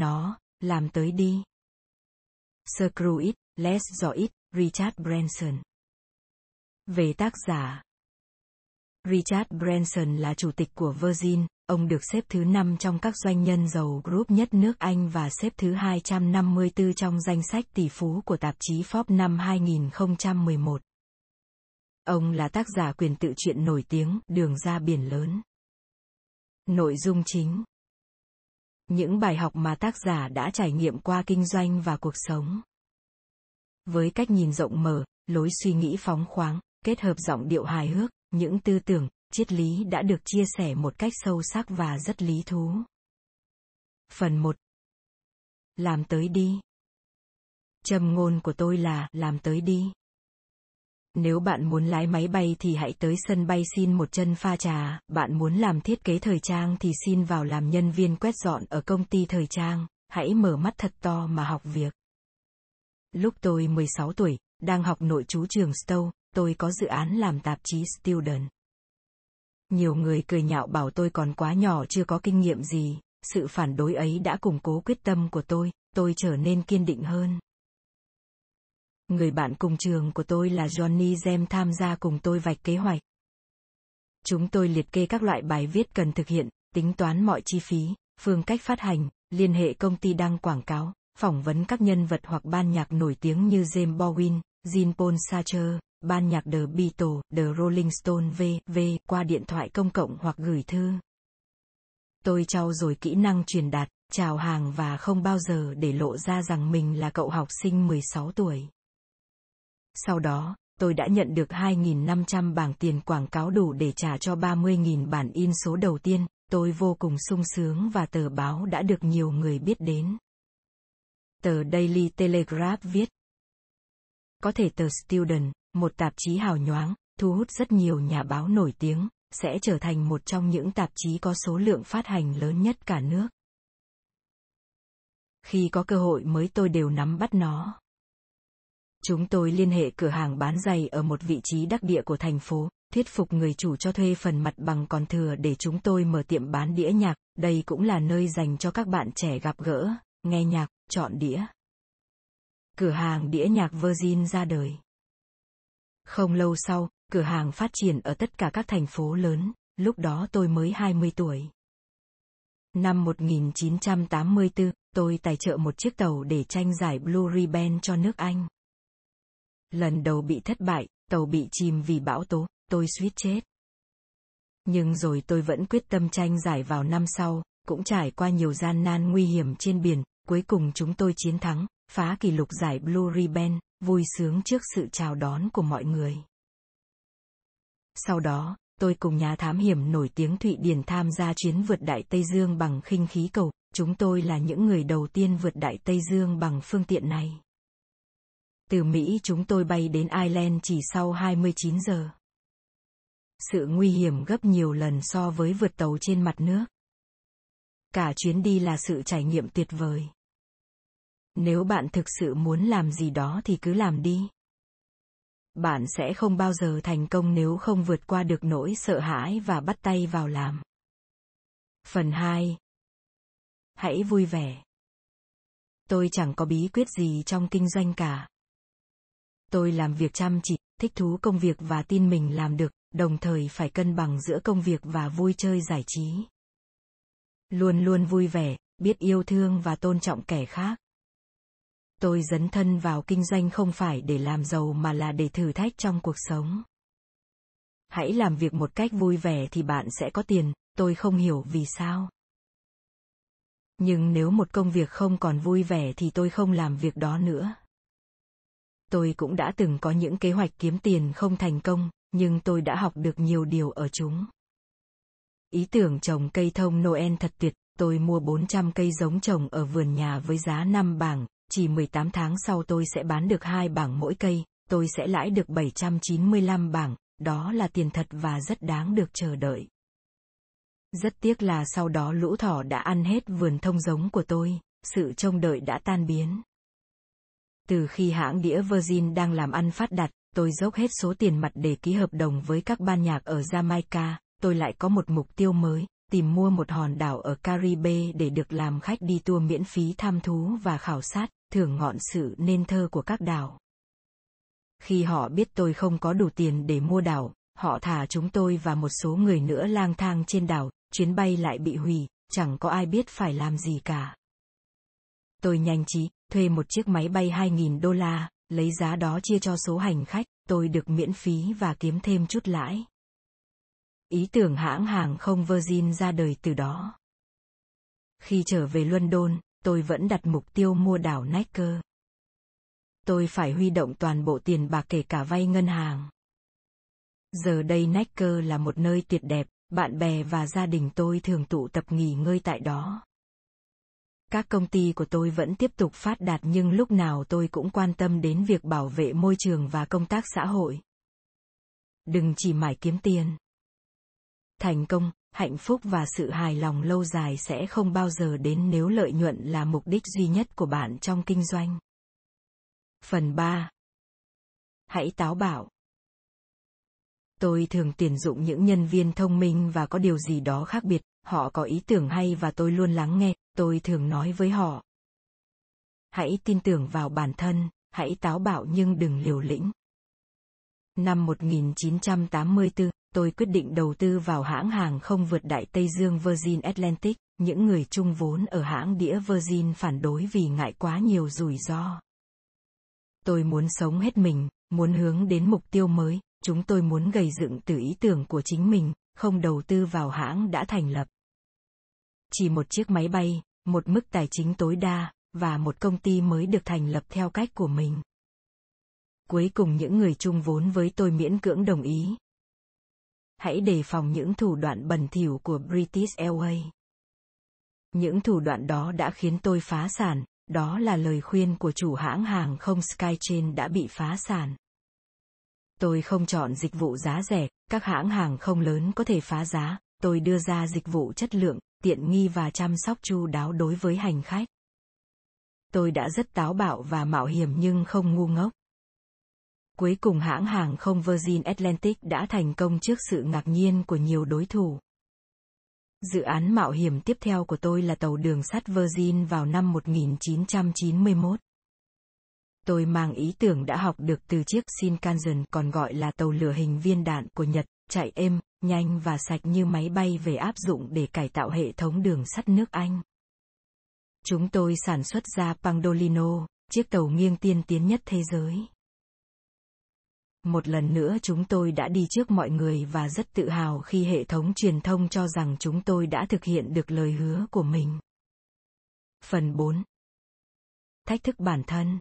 nó, làm tới đi. Screw it, let's do it, Richard Branson. Về tác giả. Richard Branson là chủ tịch của Virgin, ông được xếp thứ 5 trong các doanh nhân giàu group nhất nước Anh và xếp thứ 254 trong danh sách tỷ phú của tạp chí Forbes năm 2011. Ông là tác giả quyển tự truyện nổi tiếng Đường ra biển lớn. Nội dung chính. Những bài học mà tác giả đã trải nghiệm qua kinh doanh và cuộc sống. Với cách nhìn rộng mở, lối suy nghĩ phóng khoáng, kết hợp giọng điệu hài hước, những tư tưởng, triết lý đã được chia sẻ một cách sâu sắc và rất lý thú. Phần 1. Làm tới đi. Châm ngôn của tôi là làm tới đi. Nếu bạn muốn lái máy bay thì hãy tới sân bay xin một chân pha trà, bạn muốn làm thiết kế thời trang thì xin vào làm nhân viên quét dọn ở công ty thời trang, hãy mở mắt thật to mà học việc. Lúc tôi 16 tuổi, đang học nội trú trường Stowe, tôi có dự án làm tạp chí Student. Nhiều người cười nhạo bảo tôi còn quá nhỏ chưa có kinh nghiệm gì, sự phản đối ấy đã củng cố quyết tâm của tôi trở nên kiên định hơn. Người bạn cùng trường của tôi là Johnny Zem tham gia cùng tôi vạch kế hoạch. Chúng tôi liệt kê các loại bài viết cần thực hiện, tính toán mọi chi phí, phương cách phát hành, liên hệ công ty đăng quảng cáo, phỏng vấn các nhân vật hoặc ban nhạc nổi tiếng như James Bowin, Jean Paul Sartre, ban nhạc The Beatles, The Rolling Stone v.v. qua điện thoại công cộng hoặc gửi thư. Tôi trau dồi kỹ năng truyền đạt, chào hàng và không bao giờ để lộ ra rằng mình là cậu học sinh 16 tuổi. Sau đó, tôi đã nhận được 2.500 bảng tiền quảng cáo đủ để trả cho 30.000 bản in số đầu tiên, tôi vô cùng sung sướng và tờ báo đã được nhiều người biết đến. Tờ Daily Telegraph viết. Có thể tờ Student, một tạp chí hào nhoáng, thu hút rất nhiều nhà báo nổi tiếng, sẽ trở thành một trong những tạp chí có số lượng phát hành lớn nhất cả nước. Khi có cơ hội mới tôi đều nắm bắt nó. Chúng tôi liên hệ cửa hàng bán giày ở một vị trí đắc địa của thành phố, thuyết phục người chủ cho thuê phần mặt bằng còn thừa để chúng tôi mở tiệm bán đĩa nhạc, đây cũng là nơi dành cho các bạn trẻ gặp gỡ, nghe nhạc, chọn đĩa. Cửa hàng đĩa nhạc Virgin ra đời. Không lâu sau, cửa hàng phát triển ở tất cả các thành phố lớn, lúc đó tôi mới 20 tuổi. Năm 1984, tôi tài trợ một chiếc tàu để tranh giải Blue Ribbon cho nước Anh. Lần đầu bị thất bại, tàu bị chìm vì bão tố, tôi suýt chết. Nhưng rồi tôi vẫn quyết tâm tranh giải vào năm sau, cũng trải qua nhiều gian nan nguy hiểm trên biển, cuối cùng chúng tôi chiến thắng, phá kỷ lục giải Blue Ribbon, vui sướng trước sự chào đón của mọi người. Sau đó, tôi cùng nhà thám hiểm nổi tiếng Thụy Điển tham gia chuyến vượt Đại Tây Dương bằng khinh khí cầu, chúng tôi là những người đầu tiên vượt Đại Tây Dương bằng phương tiện này. Từ Mỹ chúng tôi bay đến Ireland chỉ sau 29 giờ. Sự nguy hiểm gấp nhiều lần so với vượt tàu trên mặt nước. Cả chuyến đi là sự trải nghiệm tuyệt vời. Nếu bạn thực sự muốn làm gì đó thì cứ làm đi. Bạn sẽ không bao giờ thành công nếu không vượt qua được nỗi sợ hãi và bắt tay vào làm. Phần 2. Hãy vui vẻ. Tôi chẳng có bí quyết gì trong kinh doanh cả. Tôi làm việc chăm chỉ, thích thú công việc và tin mình làm được, đồng thời phải cân bằng giữa công việc và vui chơi giải trí. Luôn luôn vui vẻ, biết yêu thương và tôn trọng kẻ khác. Tôi dấn thân vào kinh doanh không phải để làm giàu mà là để thử thách trong cuộc sống. Hãy làm việc một cách vui vẻ thì bạn sẽ có tiền, tôi không hiểu vì sao. Nhưng nếu một công việc không còn vui vẻ thì tôi không làm việc đó nữa. Tôi cũng đã từng có những kế hoạch kiếm tiền không thành công, nhưng tôi đã học được nhiều điều ở chúng. Ý tưởng trồng cây thông Noel thật tuyệt, tôi mua 400 cây giống trồng ở vườn nhà với giá 5 bảng, chỉ 18 tháng sau tôi sẽ bán được 2 bảng mỗi cây, tôi sẽ lãi được 795 bảng, đó là tiền thật và rất đáng được chờ đợi. Rất tiếc là sau đó lũ thỏ đã ăn hết vườn thông giống của tôi, sự trông đợi đã tan biến. Từ khi hãng đĩa Virgin đang làm ăn phát đạt, tôi dốc hết số tiền mặt để ký hợp đồng với các ban nhạc ở Jamaica, tôi lại có một mục tiêu mới, tìm mua một hòn đảo ở Caribe để được làm khách đi tour miễn phí thăm thú và khảo sát, thưởng ngọn sự nên thơ của các đảo. Khi họ biết tôi không có đủ tiền để mua đảo, họ thả chúng tôi và một số người nữa lang thang trên đảo, chuyến bay lại bị hủy, chẳng có ai biết phải làm gì cả. Tôi nhanh trí, thuê một chiếc máy bay $2.000, lấy giá đó chia cho số hành khách, tôi được miễn phí và kiếm thêm chút lãi. Ý tưởng hãng hàng không Virgin ra đời từ đó. Khi trở về London, tôi vẫn đặt mục tiêu mua đảo Necker. Tôi phải huy động toàn bộ tiền bạc kể cả vay ngân hàng. Giờ đây Necker là một nơi tuyệt đẹp, bạn bè và gia đình tôi thường tụ tập nghỉ ngơi tại đó. Các công ty của tôi vẫn tiếp tục phát đạt nhưng lúc nào tôi cũng quan tâm đến việc bảo vệ môi trường và công tác xã hội. Đừng chỉ mải kiếm tiền. Thành công, hạnh phúc và sự hài lòng lâu dài sẽ không bao giờ đến nếu lợi nhuận là mục đích duy nhất của bạn trong kinh doanh. Phần 3. Hãy táo bạo. Tôi thường tuyển dụng những nhân viên thông minh và có điều gì đó khác biệt, họ có ý tưởng hay và tôi luôn lắng nghe, tôi thường nói với họ. Hãy tin tưởng vào bản thân, hãy táo bạo nhưng đừng liều lĩnh. Năm 1984, tôi quyết định đầu tư vào hãng hàng không vượt Đại Tây Dương Virgin Atlantic, những người chung vốn ở hãng đĩa Virgin phản đối vì ngại quá nhiều rủi ro. Tôi muốn sống hết mình, muốn hướng đến mục tiêu mới, chúng tôi muốn gầy dựng từ ý tưởng của chính mình, không đầu tư vào hãng đã thành lập. Chỉ một chiếc máy bay, một mức tài chính tối đa, và một công ty mới được thành lập theo cách của mình. Cuối cùng những người chung vốn với tôi miễn cưỡng đồng ý. Hãy đề phòng những thủ đoạn bẩn thỉu của British Airways. Những thủ đoạn đó đã khiến tôi phá sản, đó là lời khuyên của chủ hãng hàng không Skytrain đã bị phá sản. Tôi không chọn dịch vụ giá rẻ, các hãng hàng không lớn có thể phá giá, tôi đưa ra dịch vụ chất lượng, tiện nghi và chăm sóc chu đáo đối với hành khách. Tôi đã rất táo bạo và mạo hiểm nhưng không ngu ngốc. Cuối cùng hãng hàng không Virgin Atlantic đã thành công trước sự ngạc nhiên của nhiều đối thủ. Dự án mạo hiểm tiếp theo của tôi là tàu đường sắt Virgin vào năm 1991. Tôi mang ý tưởng đã học được từ chiếc Shinkansen còn gọi là tàu lửa hình viên đạn của Nhật, chạy êm, nhanh và sạch như máy bay về áp dụng để cải tạo hệ thống đường sắt nước Anh. Chúng tôi sản xuất ra Pandolino, chiếc tàu nghiêng tiên tiến nhất thế giới. Một lần nữa chúng tôi đã đi trước mọi người và rất tự hào khi hệ thống truyền thông cho rằng chúng tôi đã thực hiện được lời hứa của mình. Phần 4. Thách thức bản thân.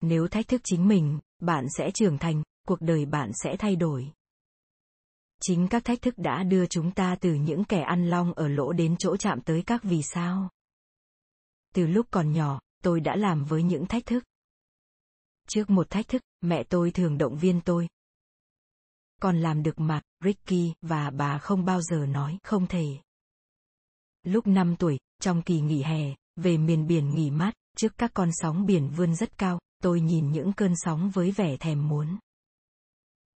Nếu thách thức chính mình, bạn sẽ trưởng thành, cuộc đời bạn sẽ thay đổi. Chính các thách thức đã đưa chúng ta từ những kẻ ăn long ở lỗ đến chỗ chạm tới các vì sao. Từ lúc còn nhỏ, tôi đã làm với những thách thức. Trước một thách thức, mẹ tôi thường động viên tôi. Con làm được mà, Ricky, và bà không bao giờ nói không thể. Lúc 5 tuổi, trong kỳ nghỉ hè, về miền biển nghỉ mát, trước các con sóng biển vươn rất cao, tôi nhìn những cơn sóng với vẻ thèm muốn.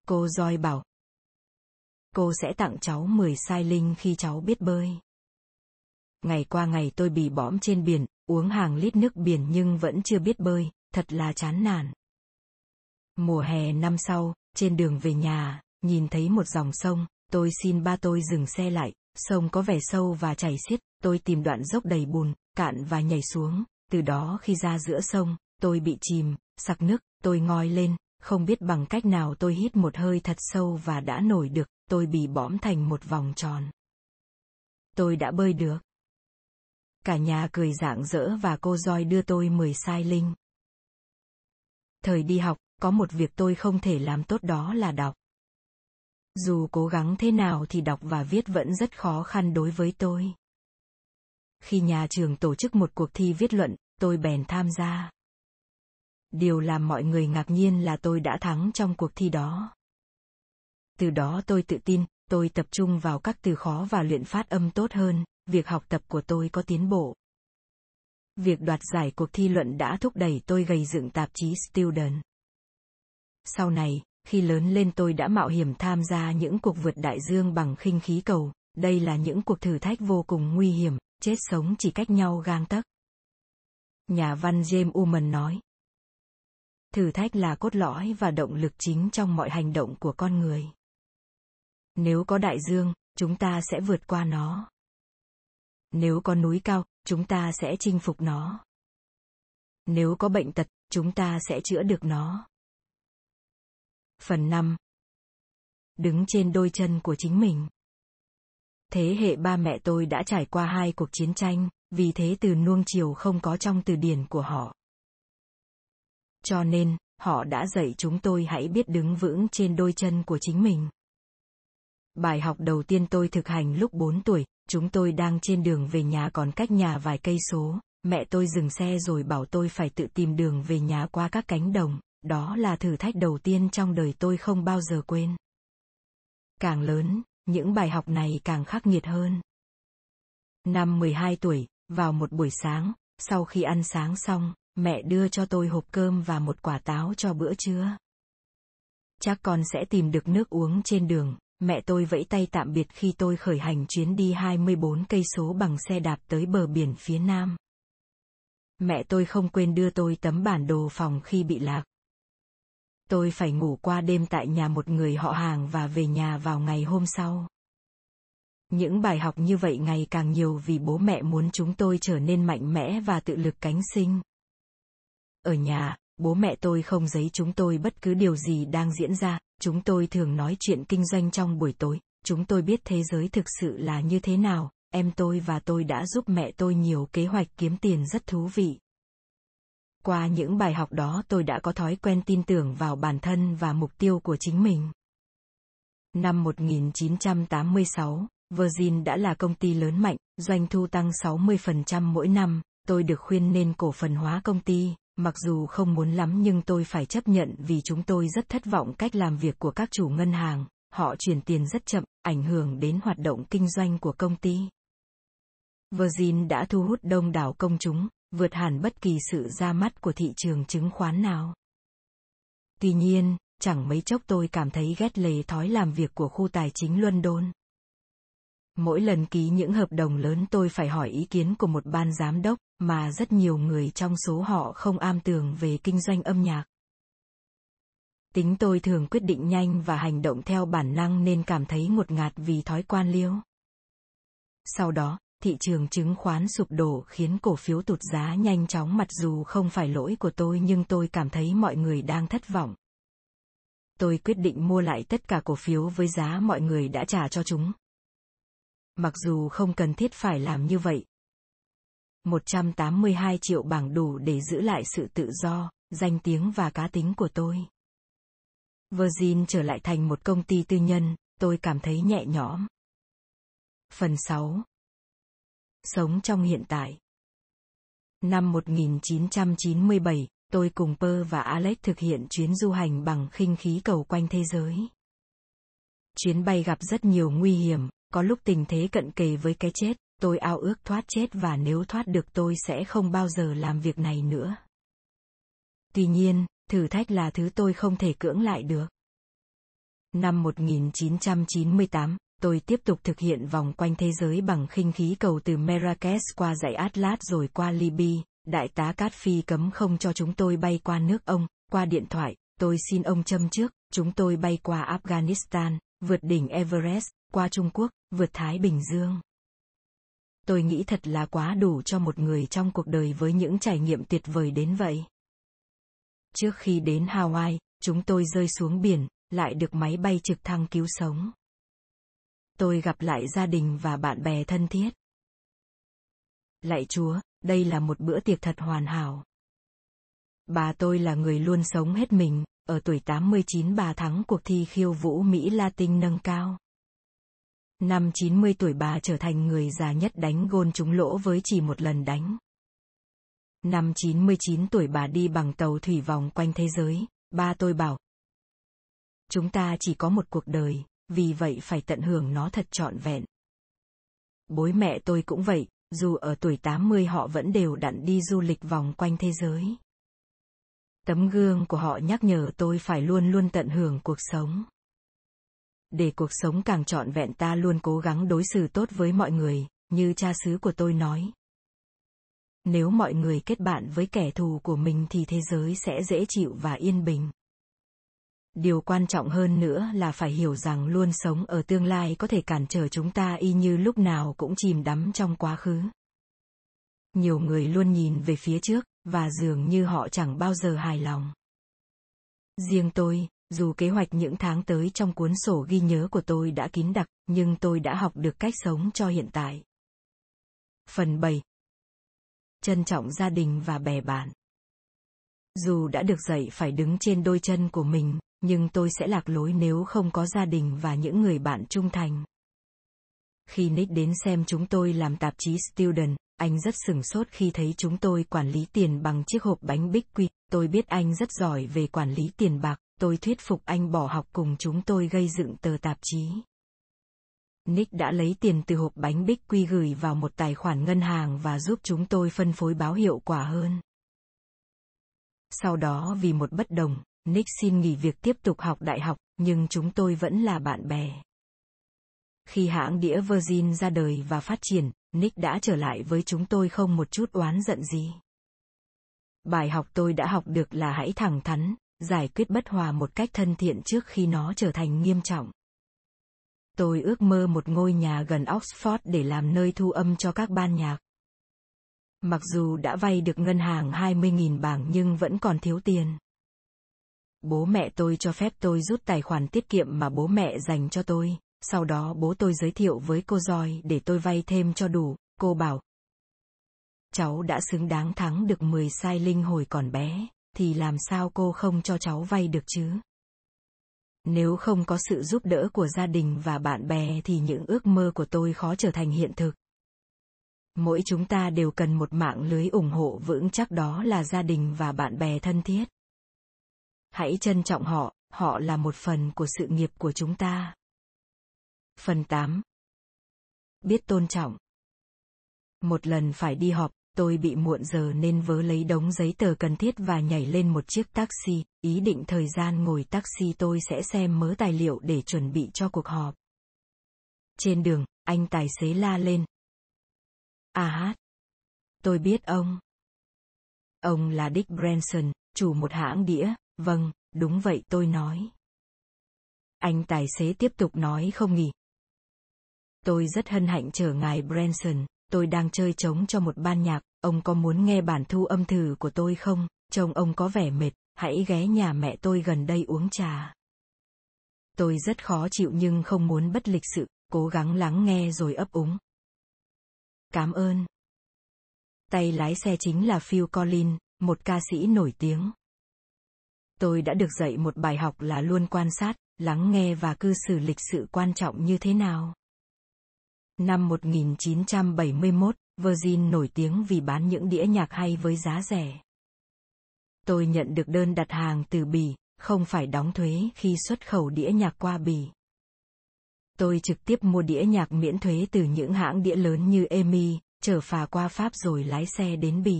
Cô Joy bảo. Cô sẽ tặng cháu 10 sai linh khi cháu biết bơi. Ngày qua ngày tôi bị bõm trên biển, uống hàng lít nước biển nhưng vẫn chưa biết bơi, thật là chán nản. Mùa hè năm sau, trên đường về nhà, nhìn thấy một dòng sông, tôi xin ba tôi dừng xe lại, sông có vẻ sâu và chảy xiết, tôi tìm đoạn dốc đầy bùn, cạn và nhảy xuống, từ đó khi ra giữa sông, tôi bị chìm, sặc nước, tôi ngoi lên, không biết bằng cách nào tôi hít một hơi thật sâu và đã nổi được, tôi bị bõm thành một vòng tròn. Tôi đã bơi được. Cả nhà cười rạng rỡ và cô Joy đưa tôi 10 sai linh. Thời đi học, có một việc tôi không thể làm tốt đó là đọc. Dù cố gắng thế nào thì đọc và viết vẫn rất khó khăn đối với tôi. Khi nhà trường tổ chức một cuộc thi viết luận, tôi bèn tham gia. Điều làm mọi người ngạc nhiên là tôi đã thắng trong cuộc thi đó. Từ đó tôi tự tin, tôi tập trung vào các từ khó và luyện phát âm tốt hơn, việc học tập của tôi có tiến bộ. Việc đoạt giải cuộc thi luận đã thúc đẩy tôi gầy dựng tạp chí Student. Sau này, khi lớn lên tôi đã mạo hiểm tham gia những cuộc vượt đại dương bằng khinh khí cầu, Đây là những cuộc thử thách vô cùng nguy hiểm, chết sống chỉ cách nhau gang tấc. Nhà văn James Bowin nói. Thử thách là cốt lõi và động lực chính trong mọi hành động của con người. Nếu có đại dương, chúng ta sẽ vượt qua nó. Nếu có núi cao, chúng ta sẽ chinh phục nó. Nếu có bệnh tật, chúng ta sẽ chữa được nó. Phần 5. Đứng trên đôi chân của chính mình. Thế hệ ba mẹ tôi đã trải qua 2 cuộc chiến tranh, vì thế từ nuông chiều không có trong từ điển của họ. Cho nên, họ đã dạy chúng tôi hãy biết đứng vững trên đôi chân của chính mình. Bài học đầu tiên tôi thực hành lúc 4 tuổi, chúng tôi đang trên đường về nhà còn cách nhà vài cây số, mẹ tôi dừng xe rồi bảo tôi phải tự tìm đường về nhà qua các cánh đồng, đó là thử thách đầu tiên trong đời tôi không bao giờ quên. Càng lớn, những bài học này càng khắc nghiệt hơn. Năm 12 tuổi, vào một buổi sáng, sau khi ăn sáng xong, mẹ đưa cho tôi hộp cơm và một quả táo cho bữa trưa. Chắc con sẽ tìm được nước uống trên đường, mẹ tôi vẫy tay tạm biệt khi tôi khởi hành chuyến đi 24 cây số bằng xe đạp tới bờ biển phía nam. Mẹ tôi không quên đưa tôi tấm bản đồ phòng khi bị lạc. Tôi phải ngủ qua đêm tại nhà một người họ hàng và về nhà vào ngày hôm sau. Những bài học như vậy ngày càng nhiều vì bố mẹ muốn chúng tôi trở nên mạnh mẽ và tự lực cánh sinh. Ở nhà, bố mẹ tôi không giấu chúng tôi bất cứ điều gì đang diễn ra, chúng tôi thường nói chuyện kinh doanh trong buổi tối, chúng tôi biết thế giới thực sự là như thế nào, em tôi và tôi đã giúp mẹ tôi nhiều kế hoạch kiếm tiền rất thú vị. Qua những bài học đó tôi đã có thói quen tin tưởng vào bản thân và mục tiêu của chính mình. Năm 1986, Virgin đã là công ty lớn mạnh, doanh thu tăng 60% mỗi năm, tôi được khuyên nên cổ phần hóa công ty. Mặc dù không muốn lắm nhưng tôi phải chấp nhận vì chúng tôi rất thất vọng cách làm việc của các chủ ngân hàng, họ chuyển tiền rất chậm, ảnh hưởng đến hoạt động kinh doanh của công ty. Virgin đã thu hút đông đảo công chúng, vượt hẳn bất kỳ sự ra mắt của thị trường chứng khoán nào. Tuy nhiên, chẳng mấy chốc tôi cảm thấy ghét lề thói làm việc của khu tài chính London. Mỗi lần ký những hợp đồng lớn tôi phải hỏi ý kiến của một ban giám đốc, mà rất nhiều người trong số họ không am tường về kinh doanh âm nhạc. Tính tôi thường quyết định nhanh và hành động theo bản năng nên cảm thấy ngột ngạt vì thói quan liêu. Sau đó, thị trường chứng khoán sụp đổ khiến cổ phiếu tụt giá nhanh chóng mặc dù không phải lỗi của tôi nhưng tôi cảm thấy mọi người đang thất vọng. Tôi quyết định mua lại tất cả cổ phiếu với giá mọi người đã trả cho chúng. Mặc dù không cần thiết phải làm như vậy. 182 triệu bảng đủ để giữ lại sự tự do, danh tiếng và cá tính của tôi. Virgin trở lại thành một công ty tư nhân, tôi cảm thấy nhẹ nhõm. Phần 6. Sống trong hiện tại. Năm 1997, tôi cùng Per và Alex thực hiện chuyến du hành bằng khinh khí cầu quanh thế giới. Chuyến bay gặp rất nhiều nguy hiểm, có lúc tình thế cận kề với cái chết. Tôi ao ước thoát chết và nếu thoát được tôi sẽ không bao giờ làm việc này nữa. Tuy nhiên, thử thách là thứ tôi không thể cưỡng lại được. Năm 1998, tôi tiếp tục thực hiện vòng quanh thế giới bằng khinh khí cầu từ Marrakesh qua dãy Atlas rồi qua Libya. Đại tá Caffi cấm không cho chúng tôi bay qua nước ông, qua điện thoại, tôi xin ông châm trước, chúng tôi bay qua Afghanistan, vượt đỉnh Everest, qua Trung Quốc, vượt Thái Bình Dương. Tôi nghĩ thật là quá đủ cho một người trong cuộc đời với những trải nghiệm tuyệt vời đến vậy. Trước khi đến Hawaii, chúng tôi rơi xuống biển, lại được máy bay trực thăng cứu sống. Tôi gặp lại gia đình và bạn bè thân thiết. Lạy Chúa, đây là một bữa tiệc thật hoàn hảo. Bà tôi là người luôn sống hết mình, ở tuổi 89 bà thắng cuộc thi khiêu vũ Mỹ Latin nâng cao. Năm 90 tuổi bà trở thành người già nhất đánh gôn trúng lỗ với chỉ một lần đánh. Năm 99 tuổi bà đi bằng tàu thủy vòng quanh thế giới, ba tôi bảo. Chúng ta chỉ có một cuộc đời, vì vậy phải tận hưởng nó thật trọn vẹn. Bố mẹ tôi cũng vậy, dù ở tuổi 80 họ vẫn đều đặn đi du lịch vòng quanh thế giới. Tấm gương của họ nhắc nhở tôi phải luôn luôn tận hưởng cuộc sống. Để cuộc sống càng trọn vẹn ta luôn cố gắng đối xử tốt với mọi người, như cha xứ của tôi nói. Nếu mọi người kết bạn với kẻ thù của mình thì thế giới sẽ dễ chịu và yên bình. Điều quan trọng hơn nữa là phải hiểu rằng luôn sống ở tương lai có thể cản trở chúng ta y như lúc nào cũng chìm đắm trong quá khứ. Nhiều người luôn nhìn về phía trước, và dường như họ chẳng bao giờ hài lòng. Riêng tôi, dù kế hoạch những tháng tới trong cuốn sổ ghi nhớ của tôi đã kín đặc, nhưng tôi đã học được cách sống cho hiện tại. Phần 7. Trân trọng gia đình và bè bạn. Dù đã được dạy phải đứng trên đôi chân của mình, nhưng tôi sẽ lạc lối nếu không có gia đình và những người bạn trung thành. Khi Nick đến xem chúng tôi làm tạp chí Student, anh rất sửng sốt khi thấy chúng tôi quản lý tiền bằng chiếc hộp bánh bích quy. Tôi biết anh rất giỏi về quản lý tiền bạc, tôi thuyết phục anh bỏ học cùng chúng tôi gây dựng tờ tạp chí. Nick đã lấy tiền từ hộp bánh bích quy gửi vào một tài khoản ngân hàng và giúp chúng tôi phân phối báo hiệu quả hơn. Sau đó vì một bất đồng, Nick xin nghỉ việc tiếp tục học đại học, nhưng chúng tôi vẫn là bạn bè. Khi hãng đĩa Virgin ra đời và phát triển, Nick đã trở lại với chúng tôi không một chút oán giận gì. Bài học tôi đã học được là hãy thẳng thắn, giải quyết bất hòa một cách thân thiện trước khi nó trở thành nghiêm trọng. Tôi ước mơ một ngôi nhà gần Oxford để làm nơi thu âm cho các ban nhạc. Mặc dù đã vay được ngân hàng 20.000 bảng nhưng vẫn còn thiếu tiền. Bố mẹ tôi cho phép tôi rút tài khoản tiết kiệm mà bố mẹ dành cho tôi, sau đó bố tôi giới thiệu với cô Joy để tôi vay thêm cho đủ, cô bảo. Cháu đã xứng đáng thắng được 10 sai linh hồi còn bé, thì làm sao cô không cho cháu vay được chứ? Nếu không có sự giúp đỡ của gia đình và bạn bè thì những ước mơ của tôi khó trở thành hiện thực. Mỗi chúng ta đều cần một mạng lưới ủng hộ vững chắc, đó là gia đình và bạn bè thân thiết. Hãy trân trọng họ, họ là một phần của sự nghiệp của chúng ta. Phần 8. Biết tôn trọng. Một lần phải đi họp, tôi bị muộn giờ nên vớ lấy đống giấy tờ cần thiết và nhảy lên một chiếc taxi, ý định thời gian ngồi taxi tôi sẽ xem mớ tài liệu để chuẩn bị cho cuộc họp. Trên đường, anh tài xế la lên. À hát! Tôi biết ông. Ông là Dick Branson, chủ một hãng đĩa, vâng, đúng vậy tôi nói. Anh tài xế tiếp tục nói không nghỉ. Tôi rất hân hạnh chở ngài Branson, tôi đang chơi trống cho một ban nhạc, ông có muốn nghe bản thu âm thử của tôi không? Trông ông có vẻ mệt, hãy ghé nhà mẹ tôi gần đây uống trà. Tôi rất khó chịu nhưng không muốn bất lịch sự, cố gắng lắng nghe rồi ấp úng. Cảm ơn. Tay lái xe chính là Phil Collins, một ca sĩ nổi tiếng. Tôi đã được dạy một bài học là luôn quan sát, lắng nghe và cư xử lịch sự quan trọng như thế nào. Năm 1971, Virgin nổi tiếng vì bán những đĩa nhạc hay với giá rẻ. Tôi nhận được đơn đặt hàng từ Bỉ, không phải đóng thuế khi xuất khẩu đĩa nhạc qua Bỉ. Tôi trực tiếp mua đĩa nhạc miễn thuế từ những hãng đĩa lớn như EMI, chở phà qua Pháp rồi lái xe đến Bỉ.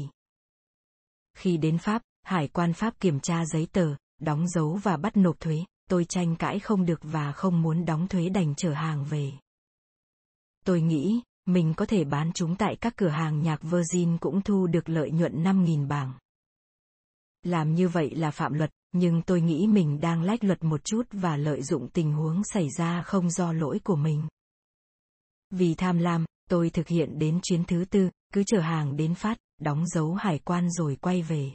Khi đến Pháp, hải quan Pháp kiểm tra giấy tờ, đóng dấu và bắt nộp thuế, tôi tranh cãi không được và không muốn đóng thuế đành chở hàng về. Tôi nghĩ, mình có thể bán chúng tại các cửa hàng nhạc Virgin cũng thu được lợi nhuận 5.000 bảng. Làm như vậy là phạm luật, nhưng tôi nghĩ mình đang lách luật một chút và lợi dụng tình huống xảy ra không do lỗi của mình. Vì tham lam, tôi thực hiện đến chuyến thứ tư, cứ chở hàng đến Pháp, đóng dấu hải quan rồi quay về.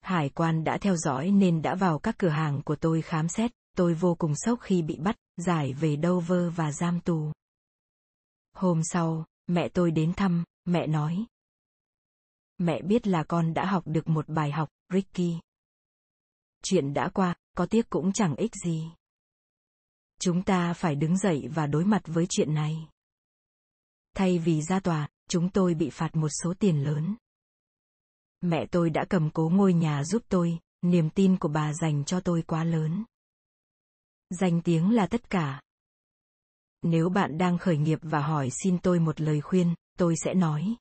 Hải quan đã theo dõi nên đã vào các cửa hàng của tôi khám xét, tôi vô cùng sốc khi bị bắt, giải về Dover và giam tù. Hôm sau, mẹ tôi đến thăm, mẹ nói. Mẹ biết là con đã học được một bài học, Ricky. Chuyện đã qua, có tiếc cũng chẳng ích gì. Chúng ta phải đứng dậy và đối mặt với chuyện này. Thay vì ra tòa, chúng tôi bị phạt một số tiền lớn. Mẹ tôi đã cầm cố ngôi nhà giúp tôi, niềm tin của bà dành cho tôi quá lớn. Danh tiếng là tất cả. Nếu bạn đang khởi nghiệp và hỏi xin tôi một lời khuyên, tôi sẽ nói.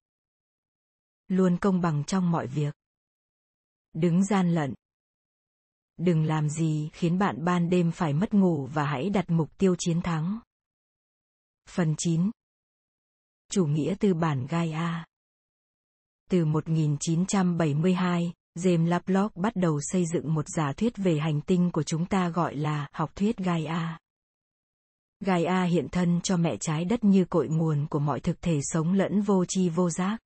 Luôn công bằng trong mọi việc. Đừng gian lận. Đừng làm gì khiến bạn ban đêm phải mất ngủ và hãy đặt mục tiêu chiến thắng. Phần 9. Chủ nghĩa tư bản Gaia. Từ 1972, James Lovelock bắt đầu xây dựng một giả thuyết về hành tinh của chúng ta gọi là học thuyết Gaia. Gaia hiện thân cho mẹ trái đất như cội nguồn của mọi thực thể sống lẫn vô tri vô giác.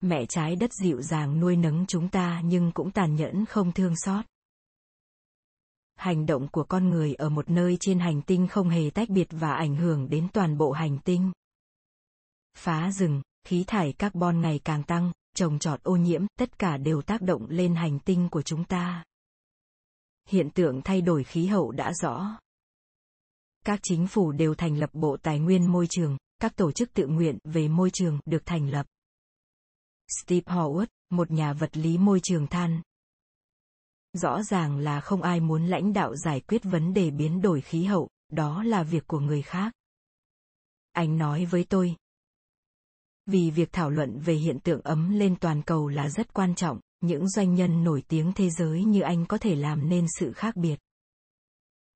Mẹ trái đất dịu dàng nuôi nấng chúng ta nhưng cũng tàn nhẫn không thương xót. Hành động của con người ở một nơi trên hành tinh không hề tách biệt và ảnh hưởng đến toàn bộ hành tinh. Phá rừng, khí thải carbon ngày càng tăng, trồng trọt ô nhiễm, tất cả đều tác động lên hành tinh của chúng ta. Hiện tượng thay đổi khí hậu đã rõ. Các chính phủ đều thành lập Bộ Tài nguyên Môi trường, các tổ chức tự nguyện về môi trường được thành lập. Steve Howard, một nhà vật lý môi trường than. Rõ ràng là không ai muốn lãnh đạo giải quyết vấn đề biến đổi khí hậu, đó là việc của người khác. Anh nói với tôi. Vì việc thảo luận về hiện tượng ấm lên toàn cầu là rất quan trọng, những doanh nhân nổi tiếng thế giới như anh có thể làm nên sự khác biệt.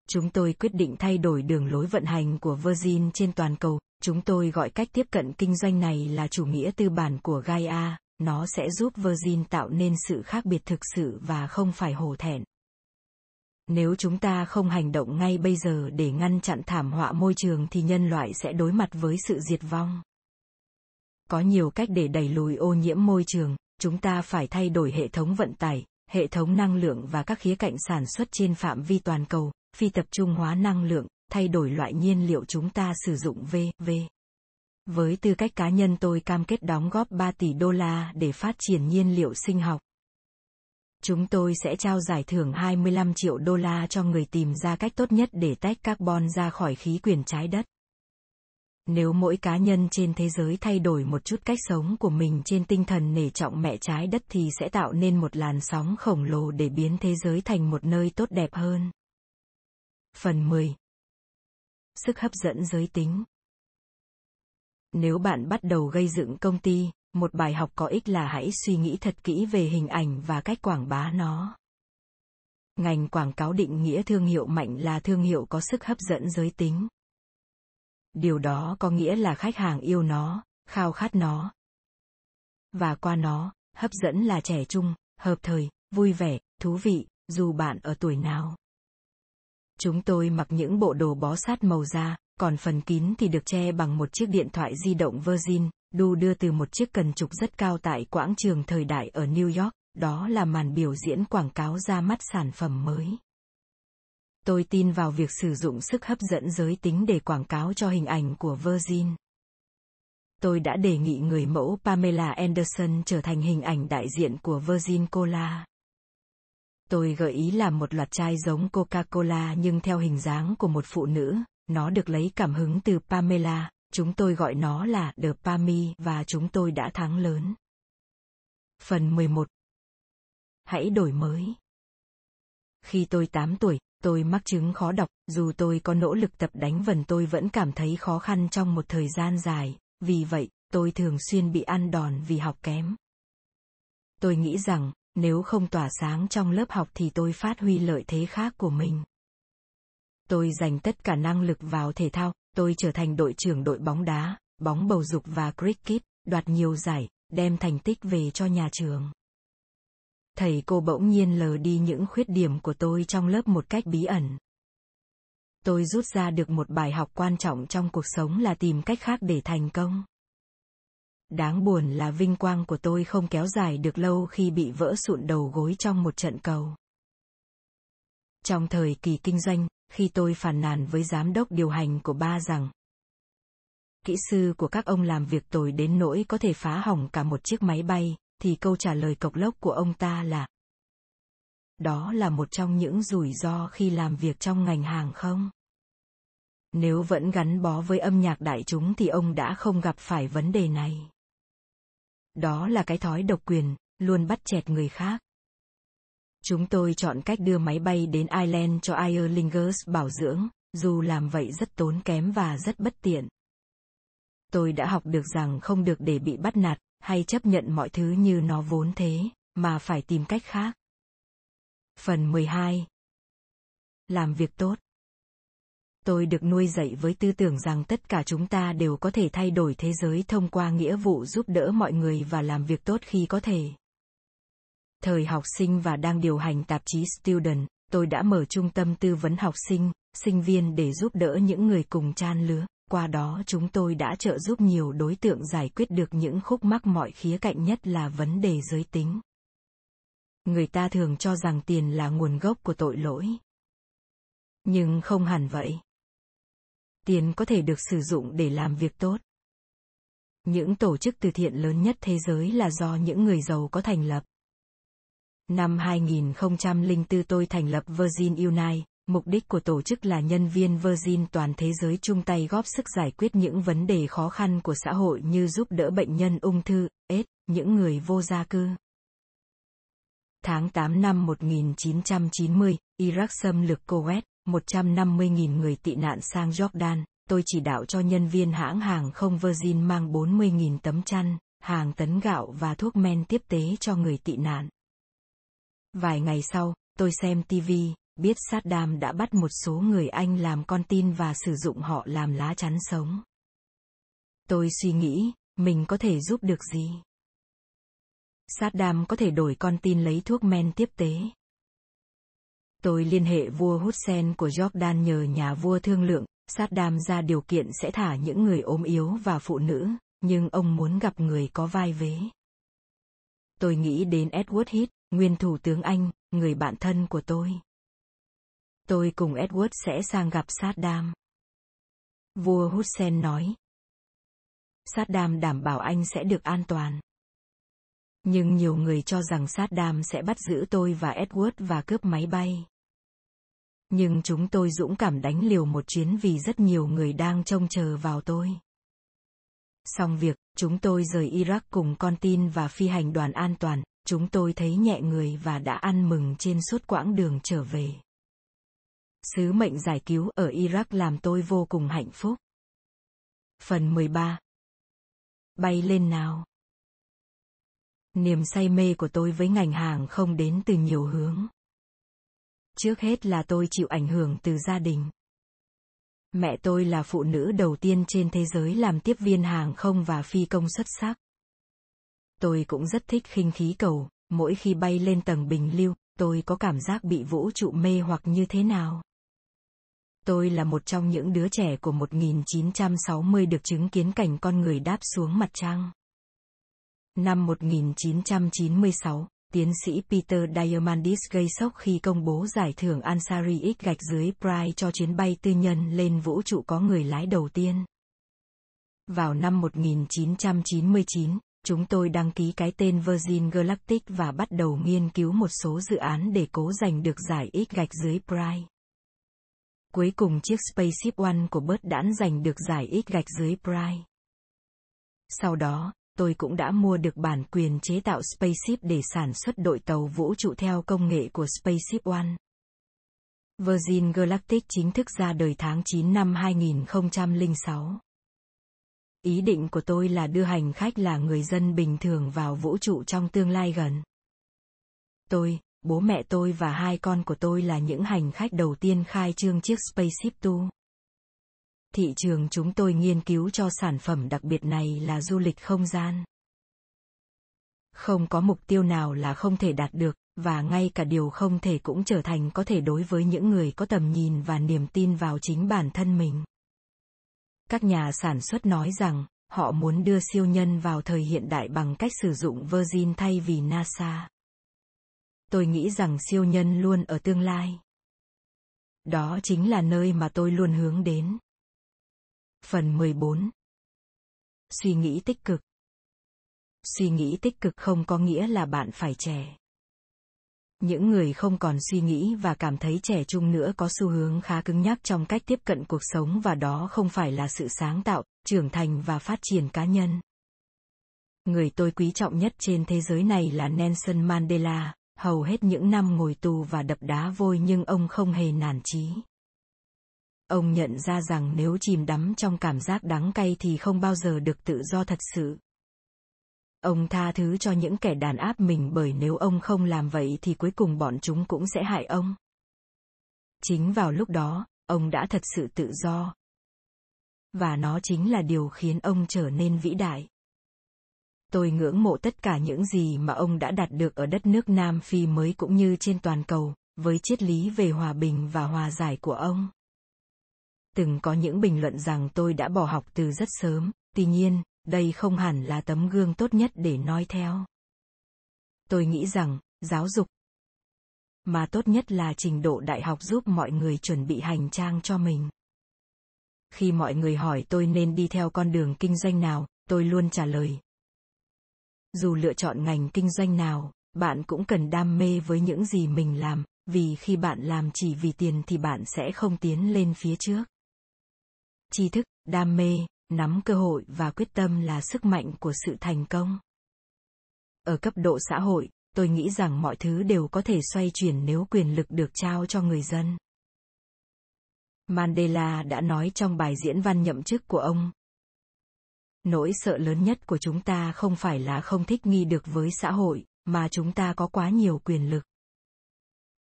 Chúng tôi quyết định thay đổi đường lối vận hành của Virgin trên toàn cầu, chúng tôi gọi cách tiếp cận kinh doanh này là chủ nghĩa tư bản của Gaia, nó sẽ giúp Virgin tạo nên sự khác biệt thực sự và không phải hổ thẹn. Nếu chúng ta không hành động ngay bây giờ để ngăn chặn thảm họa môi trường thì nhân loại sẽ đối mặt với sự diệt vong. Có nhiều cách để đẩy lùi ô nhiễm môi trường, chúng ta phải thay đổi hệ thống vận tải, hệ thống năng lượng và các khía cạnh sản xuất trên phạm vi toàn cầu, phi tập trung hóa năng lượng, thay đổi loại nhiên liệu chúng ta sử dụng v.v. Với tư cách cá nhân tôi cam kết đóng góp $3 tỷ để phát triển nhiên liệu sinh học. Chúng tôi sẽ trao giải thưởng $25 triệu cho người tìm ra cách tốt nhất để tách carbon ra khỏi khí quyển trái đất. Nếu mỗi cá nhân trên thế giới thay đổi một chút cách sống của mình trên tinh thần nể trọng mẹ trái đất thì sẽ tạo nên một làn sóng khổng lồ để biến thế giới thành một nơi tốt đẹp hơn. Phần 10. Sức hấp dẫn giới tính. Nếu bạn bắt đầu gây dựng công ty, một bài học có ích là hãy suy nghĩ thật kỹ về hình ảnh và cách quảng bá nó. Ngành quảng cáo định nghĩa thương hiệu mạnh là thương hiệu có sức hấp dẫn giới tính. Điều đó có nghĩa là khách hàng yêu nó, khao khát nó. Và qua nó, hấp dẫn là trẻ trung, hợp thời, vui vẻ, thú vị, dù bạn ở tuổi nào. Chúng tôi mặc những bộ đồ bó sát màu da, còn phần kín thì được che bằng một chiếc điện thoại di động Virgin, đu đưa từ một chiếc cần trục rất cao tại quảng trường thời đại ở New York, đó là màn biểu diễn quảng cáo ra mắt sản phẩm mới. Tôi tin vào việc sử dụng sức hấp dẫn giới tính để quảng cáo cho hình ảnh của Virgin. Tôi đã đề nghị người mẫu Pamela Anderson trở thành hình ảnh đại diện của Virgin Cola. Tôi gợi ý làm một loạt chai giống Coca-Cola nhưng theo hình dáng của một phụ nữ, nó được lấy cảm hứng từ Pamela, chúng tôi gọi nó là The Pami và chúng tôi đã thắng lớn. Phần 11. Hãy đổi mới. Khi tôi 8 tuổi, tôi mắc chứng khó đọc, dù tôi có nỗ lực tập đánh vần tôi vẫn cảm thấy khó khăn trong một thời gian dài, vì vậy, tôi thường xuyên bị ăn đòn vì học kém. Tôi nghĩ rằng, nếu không tỏa sáng trong lớp học thì tôi phát huy lợi thế khác của mình. Tôi dành tất cả năng lực vào thể thao, tôi trở thành đội trưởng đội bóng đá, bóng bầu dục và cricket, đoạt nhiều giải, đem thành tích về cho nhà trường. Thầy cô bỗng nhiên lờ đi những khuyết điểm của tôi trong lớp một cách bí ẩn. Tôi rút ra được một bài học quan trọng trong cuộc sống là tìm cách khác để thành công. Đáng buồn là vinh quang của tôi không kéo dài được lâu khi bị vỡ sụn đầu gối trong một trận cầu. Trong thời kỳ kinh doanh, khi tôi phàn nàn với giám đốc điều hành của ba rằng kỹ sư của các ông làm việc tồi đến nỗi có thể phá hỏng cả một chiếc máy bay, thì câu trả lời cộc lốc của ông ta là đó là một trong những rủi ro khi làm việc trong ngành hàng không. Nếu vẫn gắn bó với âm nhạc đại chúng thì ông đã không gặp phải vấn đề này. Đó là cái thói độc quyền, luôn bắt chẹt người khác. Chúng tôi chọn cách đưa máy bay đến Ireland cho Aer Lingus bảo dưỡng, dù làm vậy rất tốn kém và rất bất tiện. Tôi đã học được rằng không được để bị bắt nạt, hay chấp nhận mọi thứ như nó vốn thế, mà phải tìm cách khác. Phần 12. Làm việc tốt. Tôi được nuôi dạy với tư tưởng rằng tất cả chúng ta đều có thể thay đổi thế giới thông qua nghĩa vụ giúp đỡ mọi người và làm việc tốt khi có thể. Thời học sinh và đang điều hành tạp chí Student, tôi đã mở trung tâm tư vấn học sinh, sinh viên để giúp đỡ những người cùng chan lứa. Qua đó chúng tôi đã trợ giúp nhiều đối tượng giải quyết được những khúc mắc mọi khía cạnh, nhất là vấn đề giới tính. Người ta thường cho rằng tiền là nguồn gốc của tội lỗi. Nhưng không hẳn vậy. Tiền có thể được sử dụng để làm việc tốt. Những tổ chức từ thiện lớn nhất thế giới là do những người giàu có thành lập. Năm 2004 tôi thành lập Virgin Unite, mục đích của tổ chức là nhân viên Virgin toàn thế giới chung tay góp sức giải quyết những vấn đề khó khăn của xã hội như giúp đỡ bệnh nhân ung thư, AIDS, những người vô gia cư. Tháng 8 năm 1990, Iraq xâm lược Kuwait, 150.000 người tị nạn sang Jordan, tôi chỉ đạo cho nhân viên hãng hàng không Virgin mang 40.000 tấm chăn, hàng tấn gạo và thuốc men tiếp tế cho người tị nạn. Vài ngày sau, tôi xem TV, biết Saddam đã bắt một số người Anh làm con tin và sử dụng họ làm lá chắn sống. Tôi suy nghĩ, mình có thể giúp được gì? Saddam có thể đổi con tin lấy thuốc men tiếp tế. Tôi liên hệ vua Hussein của Jordan nhờ nhà vua thương lượng, Saddam ra điều kiện sẽ thả những người ốm yếu và phụ nữ, nhưng ông muốn gặp người có vai vế. Tôi nghĩ đến Edward Heath, nguyên thủ tướng Anh, người bạn thân của tôi. Tôi cùng Edward sẽ sang gặp Saddam. Vua Hussein nói, Saddam đảm bảo anh sẽ được an toàn. Nhưng nhiều người cho rằng Saddam sẽ bắt giữ tôi và Edward và cướp máy bay. Nhưng chúng tôi dũng cảm đánh liều một chuyến vì rất nhiều người đang trông chờ vào tôi. Xong việc, chúng tôi rời Iraq cùng con tin và phi hành đoàn an toàn, chúng tôi thấy nhẹ người và đã ăn mừng trên suốt quãng đường trở về. Sứ mệnh giải cứu ở Iraq làm tôi vô cùng hạnh phúc. Phần 13. Bay lên nào! Niềm say mê của tôi với ngành hàng không đến từ nhiều hướng. Trước hết là tôi chịu ảnh hưởng từ gia đình. Mẹ tôi là phụ nữ đầu tiên trên thế giới làm tiếp viên hàng không và phi công xuất sắc. Tôi cũng rất thích khinh khí cầu, mỗi khi bay lên tầng bình lưu, tôi có cảm giác bị vũ trụ mê hoặc như thế nào. Tôi là một trong những đứa trẻ của 1960 được chứng kiến cảnh con người đáp xuống mặt trăng. Năm 1996, tiến sĩ Peter Diamandis gây sốc khi công bố giải thưởng Ansari X Prize cho chuyến bay tư nhân lên vũ trụ có người lái đầu tiên. Vào năm 1999, chúng tôi đăng ký cái tên Virgin Galactic và bắt đầu nghiên cứu một số dự án để cố giành được giải X Prize. Cuối cùng chiếc Spaceship One của Bert đã giành được giải X Prize. Sau đó, tôi cũng đã mua được bản quyền chế tạo Spaceship để sản xuất đội tàu vũ trụ theo công nghệ của Spaceship One. Virgin Galactic chính thức ra đời tháng 9 năm 2006. Ý định của tôi là đưa hành khách là người dân bình thường vào vũ trụ trong tương lai gần. Tôi, bố mẹ tôi và hai con của tôi là những hành khách đầu tiên khai trương chiếc Spaceship Two. Thị trường chúng tôi nghiên cứu cho sản phẩm đặc biệt này là du lịch không gian. Không có mục tiêu nào là không thể đạt được, và ngay cả điều không thể cũng trở thành có thể đối với những người có tầm nhìn và niềm tin vào chính bản thân mình. Các nhà sản xuất nói rằng, họ muốn đưa siêu nhân vào thời hiện đại bằng cách sử dụng Virgin thay vì NASA. Tôi nghĩ rằng siêu nhân luôn ở tương lai. Đó chính là nơi mà tôi luôn hướng đến. Phần 14. Suy nghĩ tích cực. Suy nghĩ tích cực không có nghĩa là bạn phải trẻ. Những người không còn suy nghĩ và cảm thấy trẻ trung nữa có xu hướng khá cứng nhắc trong cách tiếp cận cuộc sống, và đó không phải là sự sáng tạo, trưởng thành và phát triển cá nhân. Người tôi quý trọng nhất trên thế giới này là Nelson Mandela, hầu hết những năm ngồi tù và đập đá vôi nhưng ông không hề nản chí. Ông nhận ra rằng nếu chìm đắm trong cảm giác đắng cay thì không bao giờ được tự do thật sự. Ông tha thứ cho những kẻ đàn áp mình bởi nếu ông không làm vậy thì cuối cùng bọn chúng cũng sẽ hại ông. Chính vào lúc đó, ông đã thật sự tự do. Và nó chính là điều khiến ông trở nên vĩ đại. Tôi ngưỡng mộ tất cả những gì mà ông đã đạt được ở đất nước Nam Phi mới cũng như trên toàn cầu, với triết lý về hòa bình và hòa giải của ông. Từng có những bình luận rằng tôi đã bỏ học từ rất sớm, tuy nhiên, đây không hẳn là tấm gương tốt nhất để noi theo. Tôi nghĩ rằng, giáo dục mà tốt nhất là trình độ đại học giúp mọi người chuẩn bị hành trang cho mình. Khi mọi người hỏi tôi nên đi theo con đường kinh doanh nào, tôi luôn trả lời. Dù lựa chọn ngành kinh doanh nào, bạn cũng cần đam mê với những gì mình làm, vì khi bạn làm chỉ vì tiền thì bạn sẽ không tiến lên phía trước. Tri thức, đam mê, nắm cơ hội và quyết tâm là sức mạnh của sự thành công. Ở cấp độ xã hội, tôi nghĩ rằng mọi thứ đều có thể xoay chuyển nếu quyền lực được trao cho người dân. Mandela đã nói trong bài diễn văn nhậm chức của ông. Nỗi sợ lớn nhất của chúng ta không phải là không thích nghi được với xã hội, mà chúng ta có quá nhiều quyền lực.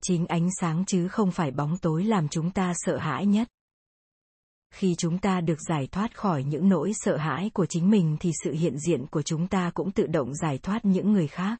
Chính ánh sáng chứ không phải bóng tối làm chúng ta sợ hãi nhất. Khi chúng ta được giải thoát khỏi những nỗi sợ hãi của chính mình thì sự hiện diện của chúng ta cũng tự động giải thoát những người khác.